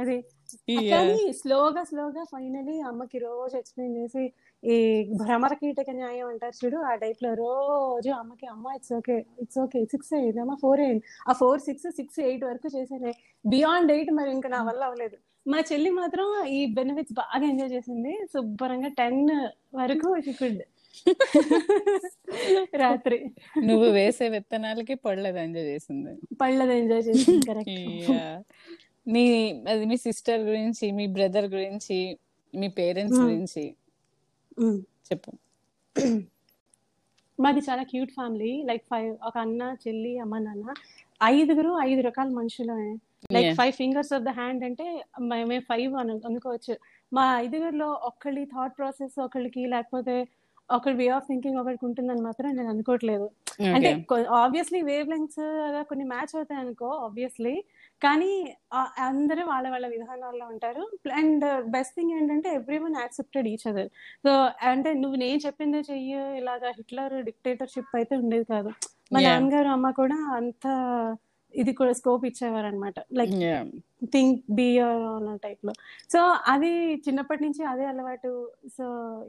అదే కానీ స్లోగా ఫైనలీ అమ్మకి రోజు ఎక్స్ప్లెయిన్ చేసి, ఈ భ్రమర కీటక న్యాయం అంటారు చూడు, ఆ టైప్ లో రోజు అమ్మకి అమ్మ ఇట్స్ ఓకే 6 అయింది అమ్మ, 4 అయింది, ఆ 4, 6, 6, 8 వరకు చేసాను. బియాండ్ 8 మరి ఇంకా నా వల్ల అవ్వలేదు. మా చెల్లి మాత్రం ఈ బెనిఫిట్స్ బాగా ఎంజాయ్ చేసింది, శుభ్రంగా 10 వరకు కుడ్ రాత్రి. నువ్వు వేసే విత్తనాలకి పళ్ళది ఎంజాయ్ చేసింది. మీ సిస్టర్ గురించి, మీ బ్రదర్ గురించి, మీ పేరెంట్స్ గురించి చెప్పు. మాది చాలా క్యూట్ ఫ్యామిలీ. లైక్ 5, ఒక అన్న, చెల్లి, అమ్మ, నాన్న, 5గురు 5 రకాల మనుషులు. Like 5 fingers of the hand అంటే మేము 5 అనుకోవచ్చు. మా 5గురిలో ఒకళ్ళ థాట్ ప్రాసెస్ ఒకళ్ళకి, లేకపోతే ఒకటి వే ఆఫ్ థింకింగ్ ఒకటి ఉంటుందని మాత్రం నేను అనుకోవట్లేదు. అంటే ఆబ్వియస్లీ వేవ్ లెంగ్స్ కొన్ని మ్యాచ్ అవుతాయి అనుకో ఆబ్వియస్లీ, కానీ అందరూ వాళ్ళ విధానాల్లో ఉంటారు. అండ్ బెస్ట్ థింగ్ ఏంటంటే everyone accepted each other. So అంటే నువ్వు నేను చెప్పిందే చెయ్యి, ఇలాగా హిట్లర్ డిక్టేటర్షిప్ అయితే ఉండేది కాదు. మా నాన్నగారు అమ్మ కూడా అంత ఇది కూడా స్కోప్ ఇచ్చేవారు అనమాట, లైక్ థింక్ బీ అన్న టైప్ లో. సో అది చిన్నప్పటి నుంచి అదే అలవాటు. సో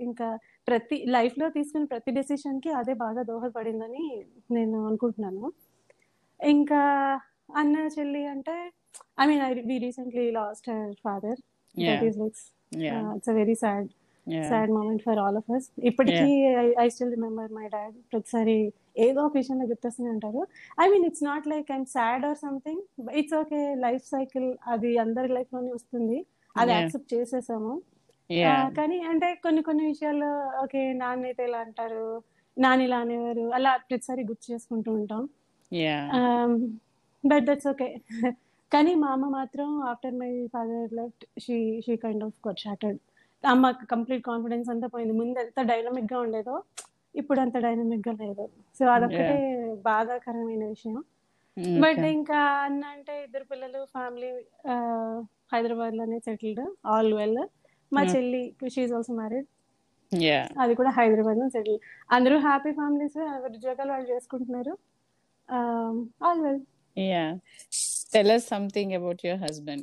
ఇంకా ప్రతి లైఫ్ లో తీసుకున్న ప్రతి డెసిషన్ కి అదే బాగా దోహదపడిందని నేను అనుకుంటున్నాను. ఇంకా అన్న చెల్లి అంటే I mean we recently lost her father, that is like it's a very sad moment for all of us. ఇప్పటికీ I still remember my dad. ప్రతిసారి ఏదో ఒక విషయంలో గుర్తొస్తూనే ఉంటారు. I mean it's not like I'm sad or something, it's okay, life cycle అది అందరి life లోనే వస్తుంది, అది యాక్సెప్ట్ చేసేసాము. కానీ అంటే కొన్ని కొన్ని విషయాల్లో ఓకే నాన్న అయితే ఇలా అంటారు, నాన్న ఇలా అనేవారు, అలా ప్రతిసారి గుర్తు చేసుకుంటూ ఉంటాం. But that's okay. కానీ మా అమ్మ మాత్రం after my father left she kind of got shattered. అమ్మ కంప్లీట్ కాన్ఫిడెన్స్ అంతా పోయింది. ముందు ఎంత డైనమిక్ గా ఉండేదో ఇప్పుడు అంత డైనమిక్ గా లేదు. సో అదొకటే బాధాకరమైన విషయం. బట్ ఇంకా అన్న అంటే ఇద్దరు పిల్లలు, ఫ్యామిలీ హైదరాబాద్ లోనే సెటిల్డ్, ఆల్ వెల్. మా చెల్లి షీ ఈజ్ ఆల్సో మ్యారీడ్, అది కూడా హైదరాబాద్ లో సెటిల్. అందరూ హ్యాపీ ఫ్యామిలీస్, ఎవరి ఉద్యోగాలు వాళ్ళు చేసుకుంటున్నారు. All well. Tell us something about your husband.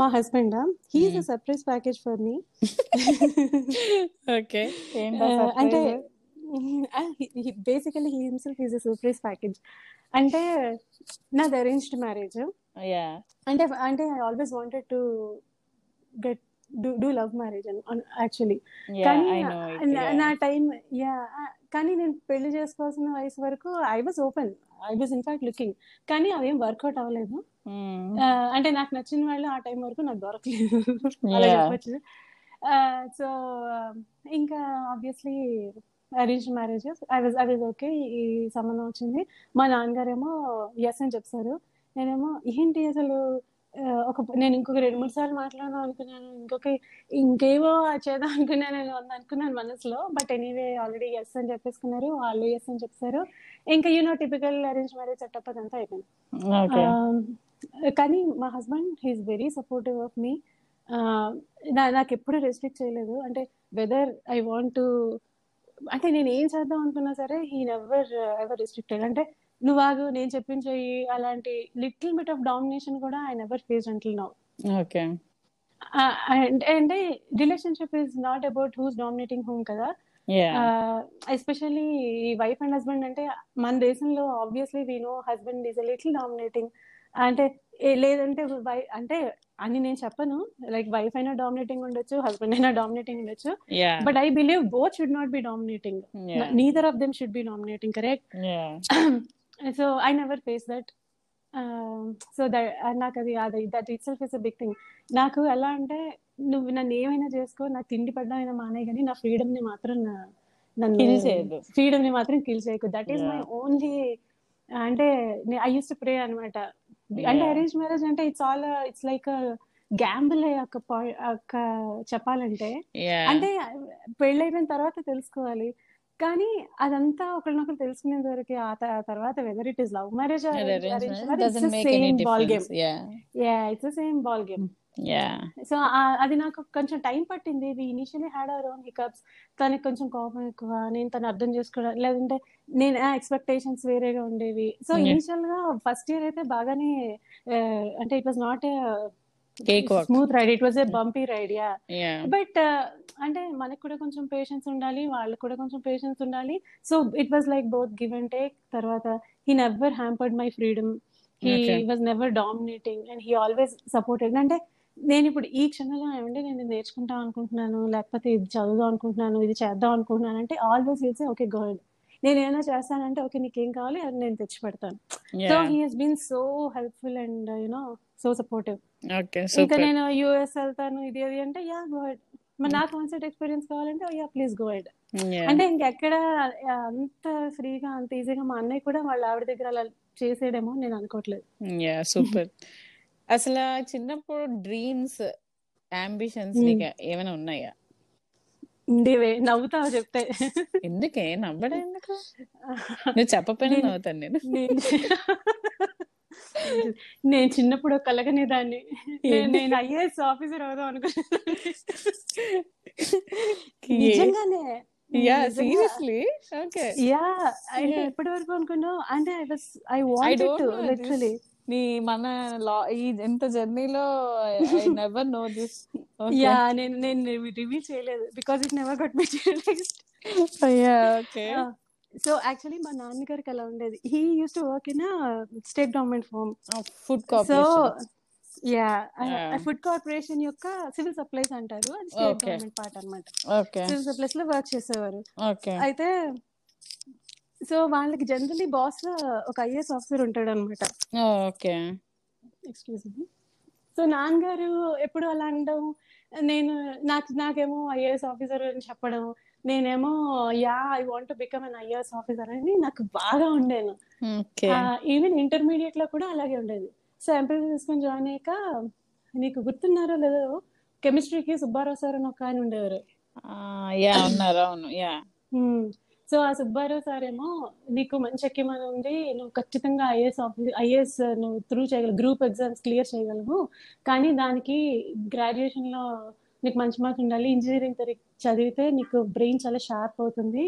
My husband, he is a surprise package for me. Okay. And he basically he himself is a surprise package. And na arranged marriage. Yeah. And I always wanted to get do love marriage actually. Yeah, Kani, I know it. Na time, yeah. కానీ నేను పెళ్లి చేసుకోవాల్సిన వయసు వరకు I was open, I was in fact looking, కానీ అవేం work out అవ్వలేదు. అంటే నాకు నచ్చిన వాళ్ళు ఆ టైం వరకు నాకు దొరకలేదు, అలా చెప్పచ్చు. సో ఇంకా obviously arrange marriage I was okay, ఈ సంబంధం వచ్చింది. మా నాన్నగారేమో ఎస్ అని చెప్తారు, నేనేమో ఏంటి అసలు నేను ఇంకొక 2-3 సార్లు మాట్లాడదాం అనుకున్నాను, ఇంకేవో చేద్దాం అనుకున్నాను, నేను అనుకున్నాను మనసులో. బట్ ఎనీవే ఆల్రెడీ ఎస్ అని చెప్పేసుకున్నారు, వాళ్ళు ఎస్ అని చెప్తారు. ఇంకా you know typical arrange marriage setup అదంతా అయిపోయింది. కానీ మా husband he is very supportive of me. నాకు ఎప్పుడు రెస్ట్రిక్ట్ చేయలేదు. అంటే వెదర్ ఐ వాంట్ టు, అంటే నేను ఏం చేద్దాం అనుకున్నా సరే హీ నెవర్ ఎవర్ రెస్ట్రిక్ట్. అంటే నువ్వు ఆగు, నేను చెప్పించేయి, అలాంటి లిటిల్ బిట్ ఆఫ్ డామినేషన్ కూడా I never face until now. Okay. అంటే relationship is not about who's dominating whom కదా. ఎస్పెషల్లీ వైఫ్ అండ్ హస్బెండ్ అంటే మన దేశంలో obviously we know husband is a little dominating. అంటే లేదంటే అంటే అని నేను చెప్పను, లైక్ వైఫ్ అయినా డామినేటింగ్ ఉండొచ్చు, హస్బెండ్ అయినా డామినేటింగ్ ఉండొచ్చు. But I believe both should not be dominating, neither of them should be dominating, correct? So I never faced that. So that that itself is a big thing. నాకు ఎలా అంటే నువ్వు నన్ను ఏమైనా చేసుకో, నాకు తిండి పడ్డామైనా మానే, కానీ నా ఫ్రీడమ్ ని మాత్రం కిల్ చేయకు. దట్ ఈస్ మై ఓన్లీ, అంటే ఐ యూస్ టు ప్రే అనమాట. అంటే అరేంజ్ మ్యారేజ్ అంటే ఇట్స్ లైక్ గ్యాంబుల్ చెప్పాలంటే. అంటే పెళ్ళైపోయిన తర్వాత తెలుసుకోవాలి, కానీ అదంతా ఒకరినొకరు తెలుసుకునేంత వరకు ఆ తర్వాత whether it is love marriage or arrange marriage it's the same ball game. Yeah, it's the same ball game. Yeah, so అది నాకు కొంచెం టైం పట్టింది. We initially had our own hiccups. తనకి కొంచెం కోపం ఎక్కువ, నేను తను అర్థం చేసుకోవడం, లేదంటే నేను ఎక్స్పెక్టేషన్స్ వేరేగా ఉండేవి. సో ఇనిషియల్ గా ఫస్ట్ ఇయర్ అయితే బాగానే, అంటే it was not a smooth ride, it was a bumpy ride. Yeah, but అంటే మనకు కూడా కొంచెం పేషెన్స్ ఉండాలి, వాళ్ళకు కూడా కొంచెం పేషెన్స్ ఉండాలి. So it was like both give and take. తర్వాత he never hampered my freedom, he was never dominating and he always supported. అంటే నేను ఇప్పుడు ఈ క్షణంలో ఏమంటే నేను నేర్చుకుంటాం అనుకుంటున్నాను, లేకపోతే ఇది చదువుదాం అనుకుంటున్నాను, ఇది చేద్దాం అనుకుంటున్నాను అంటే always he'll say okay go ahead, నేను ఏమైనా చేస్తానంటే ఓకే నీకేం కావాలి అది నేను తెచ్చి పెడతాను. So he has been so helpful and you know so supportive. ఇంకా నేను యూఎస్ వెళ్తాను, ఇది అది అంటే యా గో అహెడ్, మరి నా కాన్సెప్ట్ ఎక్స్పీరియన్స్ కావాలంటే యా ప్లీజ్ గో అహెడ్. అంటే ఇంకెక్కడ అంత ఫ్రీగా అంత ఈజీగా మా అన్నయ్య కూడా వాళ్ళ ఆవిడ దగ్గర అలా చేసేడేమో నేను అనుకోవట్లేదు. Yeah, super. అసలు చిన్నప్పుడు డ్రీమ్స్, అంబిషన్స్ ఏమైనా ఉన్నాయా? ఉండేవే. నవ్వుతావు చెప్తే. ఎందుకే నవ్వడా? ఎందుకు నువ్వు చెప్పపోయినా నవ్వుతాను నేను. నేను చిన్నప్పుడు కలగనే దాన్ని, నేను ఐఏఎస్ ఆఫీసర్ అవుదాం అనుకున్నాను. ఎప్పటి వరకు అనుకున్నావు అంటే మన ఎంత జర్నీలో నేను రివీల్ చేయలేదు because it never got my. So actually మా నాన్నగారికి అలా ఉండేది. He use to work in state government firm, food corporation. Yeah, food corporation యొక్క సివిల్ సప్లైస్ అంటారు, అది స్టేట్ గవర్నమెంట్ పార్ట్ అన్నమాట. సివిల్ సప్లైస్ లో వర్క్ చేసేవారు. అయితే సో వాళ్ళకి జనరల్లీ బాస్ లో ఒక ఐఏఎస్ ఆఫీసర్ ఉంటాడు అనమాట. సో నాన్నగారు ఎప్పుడు అలా అనడం, నేను నాకేమో ఐఏఎస్ ఆఫీసర్ అని చెప్పడం, నేనేమో I want to become an IAS officer అని నాకు బాగా ఉండేను. ఈవెన్ ఇంటర్మీడియట్ లో కూడా అలాగే ఉండేది. సో ఎంపీసీ తీసుకొని జాయిన్ అయ్యాక, నీకు గుర్తున్నారో లేదో, కెమిస్ట్రీకి సుబ్బారావు సార్ అని ఒక ఆయన ఉండేవారు. సో ఆ సుబ్బారావు సార్ ఏమో, నీకు మంచి ఎక్కిమని ఉంది, నువ్వు ఖచ్చితంగా ఐఏఎస్ నువ్వు త్రూ చేయగలవు, గ్రూప్ ఎగ్జామ్స్ క్లియర్ చేయగలవు, కానీ దానికి గ్రాడ్యుయేషన్ లో నీకు మంచి మార్క్స్ ఉండాలి, ఇంజనీరింగ్ చదివితే నీకు బ్రెయిన్ చాలా షార్ప్ అవుతుంది,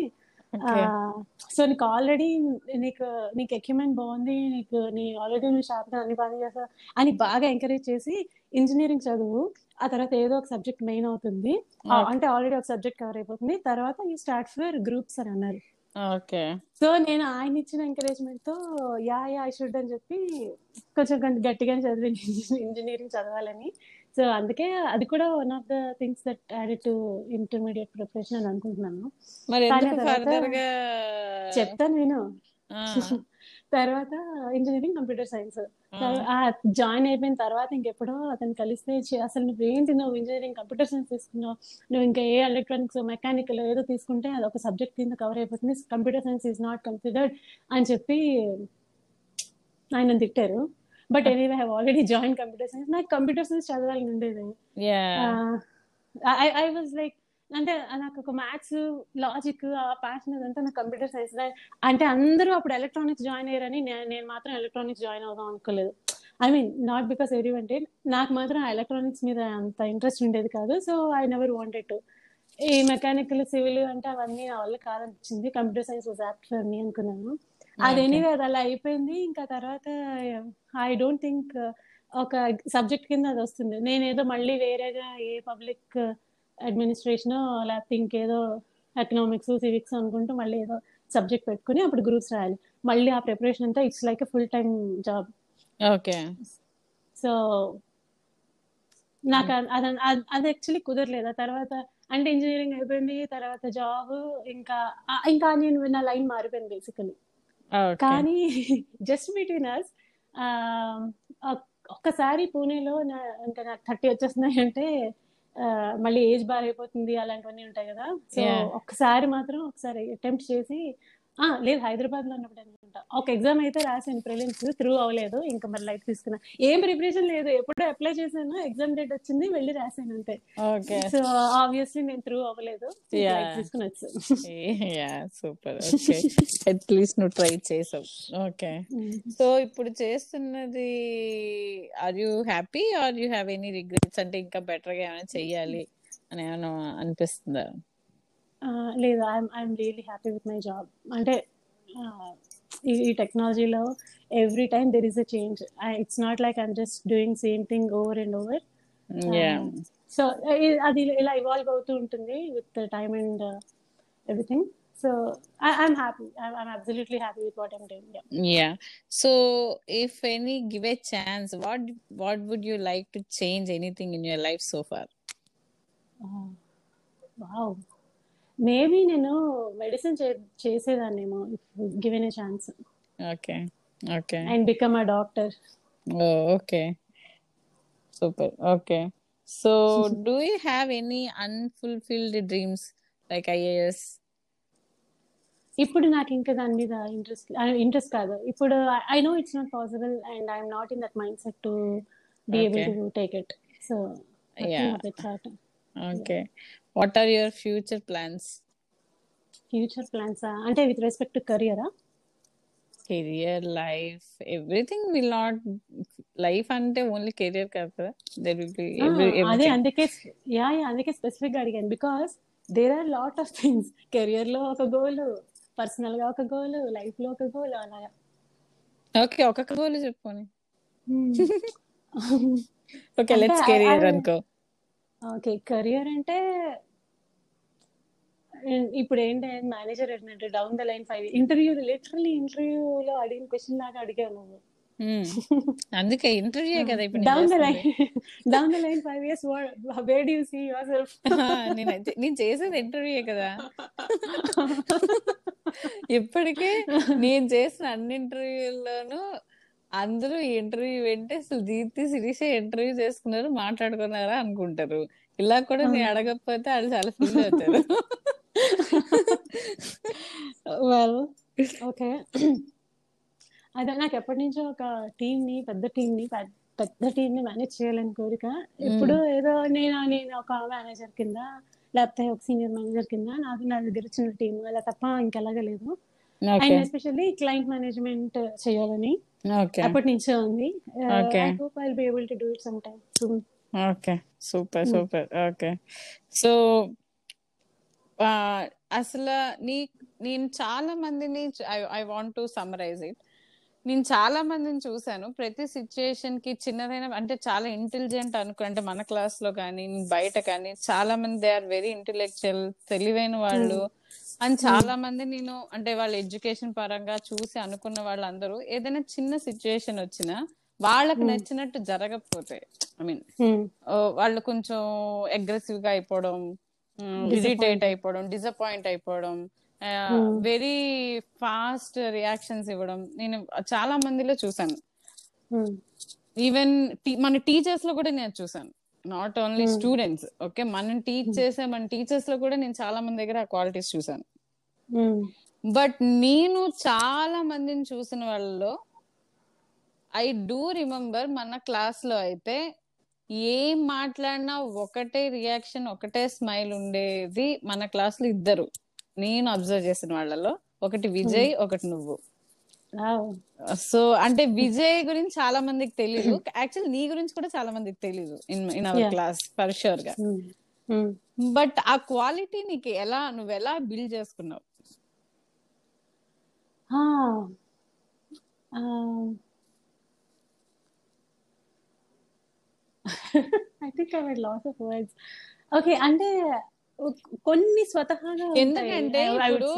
సో నీకు ఆల్రెడీ నీకు ఎక్విప్మెంట్ బాగుంది, నువ్వు షార్ప్గా అన్ని బాగా చేస్తా అని బాగా ఎంకరేజ్ చేసి, ఇంజనీరింగ్ చదువు, ఆ తర్వాత ఏదో ఒక సబ్జెక్ట్ మెయిన్ అవుతుంది, అంటే ఆల్రెడీ ఒక సబ్జెక్ట్ కవర్ అయిపోతుంది, తర్వాత యూ స్టార్ట్ ఫర్ గ్రూప్స్ అని అన్నారు. సో నేను ఆయన ఇచ్చిన ఎంకరేజ్మెంట్ తో ఐ షుడ్ అని చెప్పి కొంచెం గట్టిగా చదివి ఇంజనీరింగ్ చదవాలని. సో అందుకే అది కూడా one of the things that added to intermediate preparation అని అనుకుంటున్నాను. చెప్తాను నేను. తర్వాత ఇంజనీరింగ్ కంప్యూటర్ సైన్స్ జాయిన్ అయిపోయిన తర్వాత ఇంకెప్పుడో అతను కలిస్తే, అసలు నువ్వేంటి, నువ్వు ఇంజనీరింగ్ కంప్యూటర్ సైన్స్ తీసుకున్నావు, నువ్వు ఇంకా ఏ ఎలక్ట్రానిక్స్ మెకానికల్ ఏదో తీసుకుంటే అది ఒక సబ్జెక్ట్ కింద కవర్ అయిపోతుంది, computer science is not considered అని చెప్పి ఆయన తిట్టారు. But anyway I have already join computer science. నాకు కంప్యూటర్ సైన్స్ చదవాలని ఉండేది. ఐ వాజ్ లైక్, అంటే నాకు ఒక మ్యాథ్స్ లాజిక్ ఆ ప్యాషన్ అదంతా నాకు కంప్యూటర్ సైన్స్. అంటే అందరూ అప్పుడు ఎలక్ట్రానిక్స్ జాయిన్ అయ్యారని నేను మాత్రం ఎలక్ట్రానిక్స్ జాయిన్ అవుదాం అనుకోలేదు. I mean not because everyone, నాకు మాత్రం ఎలక్ట్రానిక్స్ మీద అంత ఇంట్రెస్ట్ ఉండేది కాదు. So I never wanted to. ఈ మెకానికల్ సివిల్ అంటే అవన్నీ నా వల్ల కాదనిపించింది. Computer science was apt for me అనుకున్నాను. అది ఎనీవే అది అలా అయిపోయింది. ఇంకా తర్వాత ఐ డోంట్ థింక్ ఒక సబ్జెక్ట్ కింద అది వస్తుంది. నేనేదో మళ్ళీ వేరేగా ఏ పబ్లిక్ అడ్మినిస్ట్రేషన్ లేకపోతే ఇంకేదో ఎకనామిక్స్ సివిక్స్ అనుకుంటూ మళ్ళీ ఏదో సబ్జెక్ట్ పెట్టుకుని అప్పుడు గ్రూప్స్ రాయాలి. మళ్ళీ ఆ ప్రిపరేషన్ అంతా it's like a full time job. So నాకు అది యాక్చువల్లీ కుదరలేదు. ఆ తర్వాత అంటే ఇంజనీరింగ్ అయిపోయింది, తర్వాత జాబ్, ఇంకా నేను నా లైన్ మారిపోయింది బేసికలీ. కానీ జస్ట్ బిట్వీన్ అస్, ఒక్కసారి పూణేలో ఇంకా నాకు 30 వచ్చేస్తున్నాయి అంటే మళ్ళీ ఏజ్ బార్ అయిపోతుంది అలాంటివన్నీ ఉంటాయి కదా. సో ఒకసారి అటెంప్ట్ చేసి, లేదు హైదరాబాద్ లో ఉన్నప్పుడు అనుకుంటా, ఒక ఎగ్జామ్ అయితే రాసాను ప్రిలిమ్స్, త్రూ అవ్వలేదు, ఇంకా మరి లైట్ తీసుకున్నా, ఏం ప్రిపరేషన్ లేదు, ఎప్పుడో అప్లై చేశాను, ఎగ్జామ్ డేట్ వచ్చింది, వెళ్ళి రాసాను అంతే. సో ఆబ్వియస్లీ నేను త్రూ అవ్వలేదు, తీసుకుని వచ్చాను. సూపర్, అట్లీస్ట్ నువ్వు ట్రై చేసావు. ఓకే, సో ఇప్పుడు చేస్తున్నది are you happy are you have any regrets? అంటే ఇంకా బెటర్ గా ఏమైనా చెయ్యాలి అని ఏమైనా అనిపిస్తుందా? లేదు, I'm really happy with my job. అంటే ఈ టెక్నాలజీలో every time there is a change. It's not like I'm just doing same thing over and over. So అది ఇలా ఇవాల్వ్ అవుతూ ఉంటుంది with time and everything. So I'm happy. I'm absolutely happy with what I'm doing. Yeah. So if any give a chance, what would you like to change anything in your life so far? Wow. Maybe medicine చేసేదాన్నేమో if given a chance. Okay. And become a doctor. Oh, okay. Super. Okay. So do you have any unfulfilled dreams like IAS? ఇప్పుడు నాకు ఇంకా దాని మీద interest కాదు. ఇప్పుడు I know it's not possible and I'm not in that mind set to be able to take it. So okay, what are your future plans? Future plans అంటే with respect to career, life, everything. Will not life అంటే only career కాదు కదా, there will be everything. అదే అందుకే specific గా అడిగాను, because there are lot of things. Career lo oka goal, personal ga oka goal, life lo oka goal, alaga. Okay, oka goal chepponi. Okay, let's career anko. Okay, career ante and ఇప్పుడు ఏంటంటే manager ఏంటంటే down the line 5 interview literally ఇంటర్వ్యూలో అడిగిన question లాగా అడిగాను. అందుకే interview కదా ఇప్పుడు down the line 5 years where do you see yourself? నేను చేసేది ఇంటర్వ్యూ కదా. ఇప్పటికే నేను చేసిన అన్ని ఇంటర్వ్యూల్లోనూ అందరూ ఇంటర్వ్యూ వింటే అసలు దీప్తి శిరీష ఇంటర్వ్యూ చేసుకున్నారు మాట్లాడుకున్నారా అనుకుంటారు. ఇలా కూడా నేను అడగకపోతే వాళ్ళు చాలా ఫీల్ అవుతారు. ఓకే, అదే నాకు ఎప్పటి నుంచో ఒక పెద్ద టీంని మేనేజ్ చేయాలని కోరిక. ఇప్పుడు ఏదో నేను ఒక మేనేజర్ కింద లేకపోతే ఒక సీనియర్ మేనేజర్ కింద నా దగ్గర చిన్న టీం అలా తప్ప ఇంకెలాగా లేదు. అండ్ ఎస్పెషల్లీ క్లయింట్ మేనేజ్మెంట్ చేయాలని ఎప్పటి నుంచో ఉంది. I hope I'll be able to do it sometime soon. Okay, super. Okay, so అసలు నేను చాలా మందిని I want to summarize it. నేను చాలా మందిని చూసాను, ప్రతి సిచ్యుయేషన్ కి చిన్నదైన అంటే చాలా ఇంటెలిజెంట్ అనుకుంటే మన క్లాస్ లో కానీ బయట కానీ చాలా మంది దే ఆర్ వెరీ ఇంటెలెక్చువల్, తెలివైన వాళ్ళు అని చాలా మంది నేను అంటే వాళ్ళ ఎడ్యుకేషన్ పరంగా చూసి అనుకున్న వాళ్ళందరూ ఏదైనా చిన్న సిచ్యుయేషన్ వచ్చినా వాళ్ళకి నచ్చినట్టు జరగకపోతే ఐ మీన్ వాళ్ళు కొంచెం అగ్రెసివ్ గా అయిపోవడం, ఇరిటేట్ అయిపోవడం, డిసప్పాయింట్ అయిపోవడం, వెరీ ఫాస్ట్ రియాక్షన్స్ ఇవ్వడం నేను చాలా మందిలో చూసాను. ఈవెన్ మన టీచర్స్ లో కూడా నేను చూసాను, నాట్ ఓన్లీ స్టూడెంట్స్. ఓకే, మనం టీచ్ చేసే మన టీచర్స్ లో కూడా నేను చాలా మంది దగ్గర ఆ క్వాలిటీస్ చూసాను. బట్ నేను చాలా మందిని చూసిన వాళ్ళలో ఐ డూ రిమెంబర్ మన క్లాస్ లో అయితే ఏం మాట్లాడినా ఒకటే రియాక్షన్, ఒకటే స్మైల్ ఉండేది మన క్లాస్ లో ఇద్దరు నేను అబ్జర్వ్ చేసిన వాళ్ళలో. ఒకటి విజయ్, ఒకటి నువ్వు. సో అంటే విజయ్ గురించి చాలా మందికి తెలీదు, యాక్చువల్ నీ గురించి కూడా చాలా మందికి తెలీదు in our class for sure గా. బట్ ఆ క్వాలిటీ నీకు నువ్వు ఎలా బిల్డ్ చేసుకున్నావు? I think I had lots of words. Okay, అంటే కొన్ని స్వతహాగా ఎందుకంటే ఇప్పుడు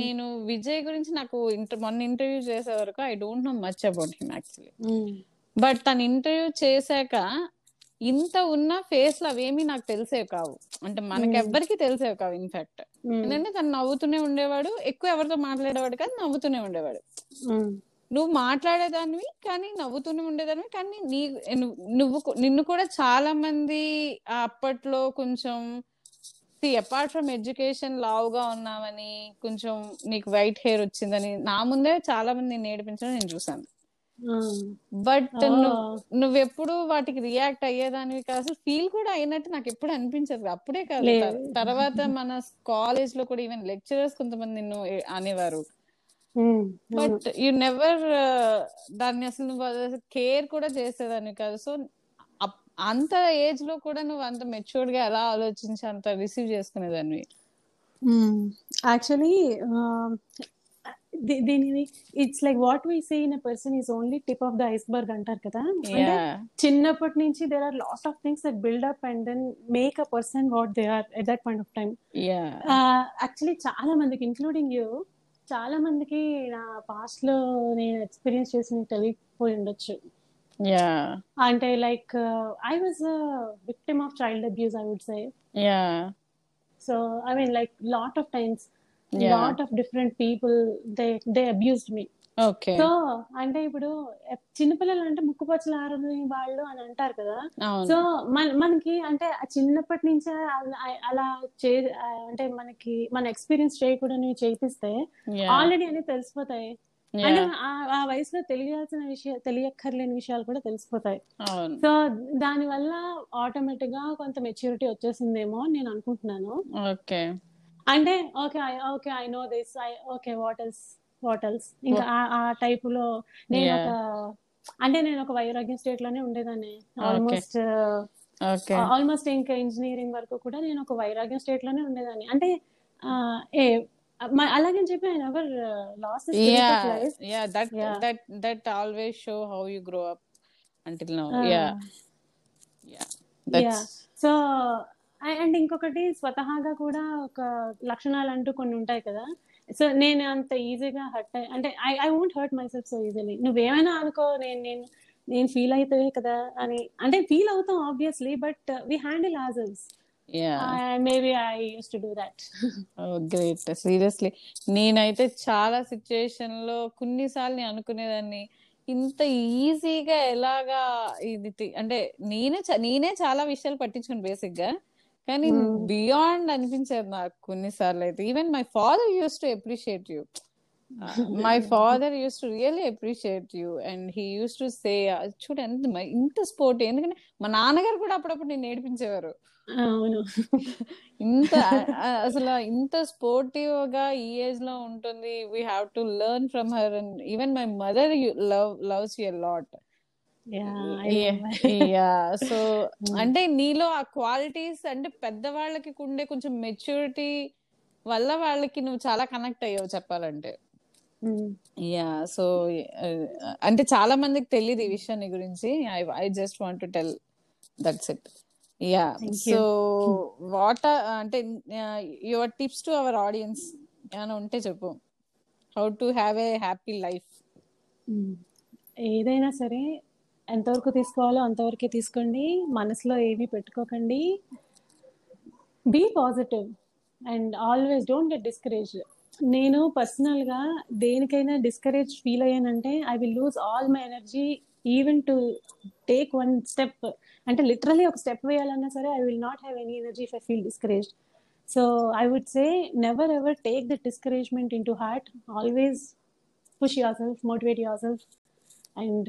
నేను విజయ్ గురించి నాకు మొన్న ఇంటర్వ్యూ చేసే వరకు I don't know much about him actually. But తను ఇంటర్వ్యూ చేశాక ఇంత ఉన్న ఫేస్ లో అవేమీ నాకు తెలిసేవి కావు, అంటే మనకెవ్వరికి తెలిసేవి కావు. ఇన్ఫాక్ట్ ఎందుకంటే తను నవ్వుతూనే ఉండేవాడు, ఎక్కువ ఎవరితో మాట్లాడేవాడు కాదు, నవ్వుతూనే ఉండేవాడు. నువ్వు మాట్లాడేదానివి కానీ నవ్వుతూనే ఉండేదానివి కానీ నిన్ను కూడా చాలా మంది అప్పట్లో కొంచెం అపార్ట్ ఫ్రమ్ ఎడ్యుకేషన్ లావుగా ఉన్నావని, కొంచెం నీకు వైట్ హెయిర్ వచ్చిందని నా ముందే చాలా మంది నేను ఏడిపించడం నేను చూసాను. బట్ నువ్వెప్పుడు వాటికి రియాక్ట్ అయ్యేదానివి కాదు, ఫీల్ కూడా అయినట్టు నాకు ఎప్పుడు అనిపించదు. అప్పుడే కాదు, తర్వాత మన కాలేజ్ లో కూడా ఈవెన్ లెక్చరర్స్ కొంతమంది నిన్ను అనేవారు. బట్ యు నెవర్ దాన్ని అసలు నువ్వు కేర్ కూడా చేసేదాన్ని కాదు. సో అంత ఏజ్ లో కూడా నువ్వు అంత మెచ్యూర్డ్ గా ఎలా ఆలోచించి అంత రిసీవ్ చేసుకునేదాన్ని. యాక్చువల్లీ దీనిని it's like what we see in a person is only tip of the iceberg అంటారు కదా. అంటే చిన్నప్పటి నుంచి there are lot of things that build up and then make a person what they are at that point of time. Actually చాలా మందికి including you, చాలా మందికి నా పాస్ట్ లో నేను ఎక్స్పీరియన్స్ చేసిన తెలియకపోయి ఉండొచ్చు. అంటే like I was a victim of child abuse I would say. So I mean like lot of times lot of different people they abused me. So అంటే ఇప్పుడు చిన్నపిల్లలు అంటే ముక్కుపచ్చలారు వాళ్ళు అని అంటారు కదా. సో మనకి అంటే చిన్నప్పటి నుంచే అలా అంటే మనకి మన ఎక్స్పీరియన్స్ చేయకూడని చేపిస్తే ఆల్రెడీ అన్ని తెలిసిపోతాయి. అంటే ఆ వయసులో తెలియాల్సిన విషయాలు, తెలియక్కర్లేని విషయాలు కూడా తెలిసిపోతాయి. సో దాని వల్ల ఆటోమేటిక్ గా కొంత మెచ్యూరిటీ వచ్చేసిందేమో నేను అనుకుంటున్నాను. అంటే okay I know this, okay what else ఇంకా ఆ టైప్ లో నేను ఒక వైరాగ్యం స్టేట్ లోనే ఉండేదాన్ని. ఆల్మోస్ట్ ఇంకా ఇంజనీరింగ్ వరకు కూడా నేను ఒక వైరాగ్యం స్టేట్ లోనే ఉండేదాన్ని. అంటే అలాగని చెప్పి I never lost that always show how you grow up until now. So and ఇంకొకటి స్వతహాగా కూడా ఒక లక్షణాలు అంటూ కొన్ని ఉంటాయి కదా. సో నేను అంత ఈజీగా హర్ట్ అంటే I won't hurt myself so easily. నువ్వేమైనా అనుకో నేను ఫీల్ అవుతావే కదా అని, అంటే ఫీల్ అవుతాం obviously, but we handle ourselves. Yeah, maybe I used to do that. Oh, great. Seriously, నేనైతే చాలా సిచ్యుయేషన్ లో కొన్నిసార్లు నేను అనుకునేదాన్ని ఇంత ఈజీగా ఎలాగా ఇది అంటే నేనే చాలా విషయాలు పట్టించుకుని బేసిక్ గా, కానీ బియాండ్ అనిపించేది నాకు కొన్నిసార్లు అయితే. Even my father use to appreciate you, my father use to really appreciate you and he use to say చూడు ఇంత స్పోర్ట్. ఎందుకంటే మా నాన్నగారు కూడా అప్పుడప్పుడు నేను నేర్పించేవారు, ఇంత అసలు ఇంత స్పోర్టివ్ గా ఈ ఏజ్ లో ఉంటుంది, we have to learn from her. And even my mother loves you lot. So అంటే నీలో ఆ క్వాలిటీస్ అంటే పెద్దవాళ్ళకి ఉండే కొంచెం మెచ్యూరిటీ వల్ల వాళ్ళకి నువ్వు చాలా కనెక్ట్ అయ్యావు చెప్పాలంటే. యా, సో అంటే చాలా మందికి తెలియదు ఈ విషయాన్ని గురించి. I just want to tell, that's it. Yeah, so what అంటే your tips to our audience ఏమైనా ఉంటే చెప్పు, how to have a happy life. ఏదైనా సరే ఎంతవరకు తీసుకోవాలో అంతవరకే తీసుకోండి, మనసులో ఏమీ పెట్టుకోకండి. Be positive and always don't get discourage. నేను పర్సనల్గా దేనికైనా డిస్కరేజ్ ఫీల్ అయ్యానంటే I will lose all my energy even to take one step, అంటే లిటరలీ ఒక స్టెప్ వేయాలన్నా సరే I will not have any energy if I feel discouraged. So I would say never ever take the discouragement in to heart. Always push yourself, motivate yourself and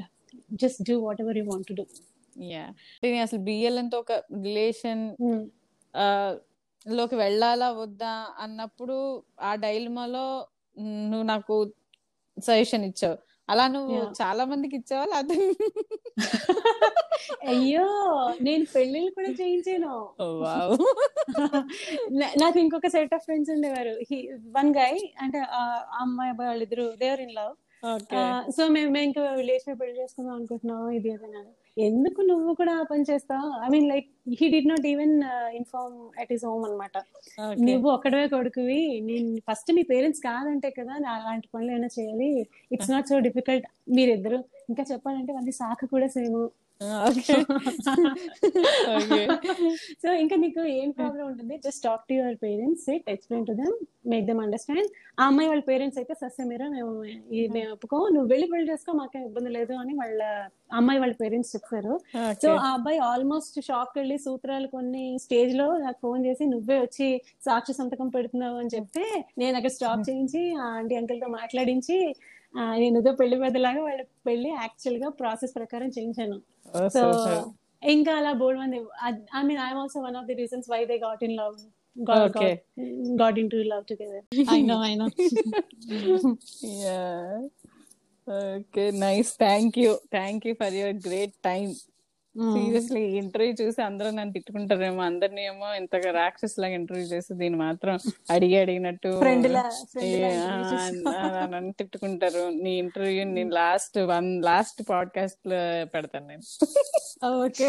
just do whatever you want to do. Yeah, అసలు బిఎల్ అంతా ఒక relation లోకి వెళ్ళాలా వద్దా అన్నప్పుడు ఆ డైలమాలో నువ్వు నాకు సజెషన్ ఇచ్చావు. అలా నువ్వు చాలా మందికి ఇచ్చావా లేకపోతే? అయ్యో, నేను పెళ్ళిళ్ళు కూడా చేయించాను. నాకు ఇంకొక సెట్ ఆఫ్ ఫ్రెండ్స్ ఉండేవారు. వన్ గాయ్ అంటే అమ్మాయి అబ్బాయి వాళ్ళిద్దరు దేవర్ ఇన్ లవ్. సో మేము ఇంకా రిలేషన్ పెళ్లి చేసుకుందాం అనుకుంటున్నాం, ఇది ఏదైనా ఎందుకు నువ్వు కూడా ఆ పని చేస్తావు, I mean like he did not even inform at his home అనమాట. నువ్వు ఒక్కడవే కొడుకువి, నేను ఫస్ట్ మీ పేరెంట్స్ కాదంటే కదా అలాంటి పనులు ఏమైనా చేయాలి, ఇట్స్ నాట్ సో డిఫికల్ట్. మీరిద్దరు ఇంకా చెప్పాలంటే వాళ్ళ శాఖ కూడా సేమ్, సో ఇంకా నీకు ఏం ప్రాబ్లం ఉంటుంది, just talk to your parents, sit, explain to them, make them understand. ఆ అమ్మాయి వాళ్ళ పేరెంట్స్ అయితే సస్య మీరు మేము ఒప్పుకో, నువ్వు వెళ్ళి పెళ్లి చేసుకో, మాకేం ఇబ్బంది లేదు అని వాళ్ళ అమ్మాయి వాళ్ళ పేరెంట్స్ చెప్పారు. సో ఆ అబ్బాయి ఆల్మోస్ట్ షాప్కి వెళ్ళి సూత్రాలు కొన్ని స్టేజ్ లో నాకు ఫోన్ చేసి నువ్వే వచ్చి సాక్షి సంతకం పెడుతున్నావు అని చెప్తే నేను అక్కడ స్టాప్ చేయించి ఆ ఆంటీ అంకుల్తో మాట్లాడించి నేను ఏదో పెళ్లి పెద్దలాగా వాళ్ళ పెళ్లి యాక్చువల్ గా ప్రాసెస్ ప్రకారం చేయించాను. సో ఇంకా అలా బోల్డ్ మంది, I mean I'm also one of the reasons why they got in love, got in to love together. I know okay, nice. Thank you for your great time. Seriously interview చూసి అందరూ నన్ను తిట్టుకుంటారేమో, అందరినీ ఏమో ఇంతగా రాక్షస్ లాగా ఇంటర్వ్యూ చేసి దీన్ని మాత్రం అడిగినట్టు నన్ను తిట్టుకుంటారు. నీ ఇంటర్వ్యూ నేను లాస్ట్ పాడ్కాస్ట్ లో పెడతాను నేను. ఓకే.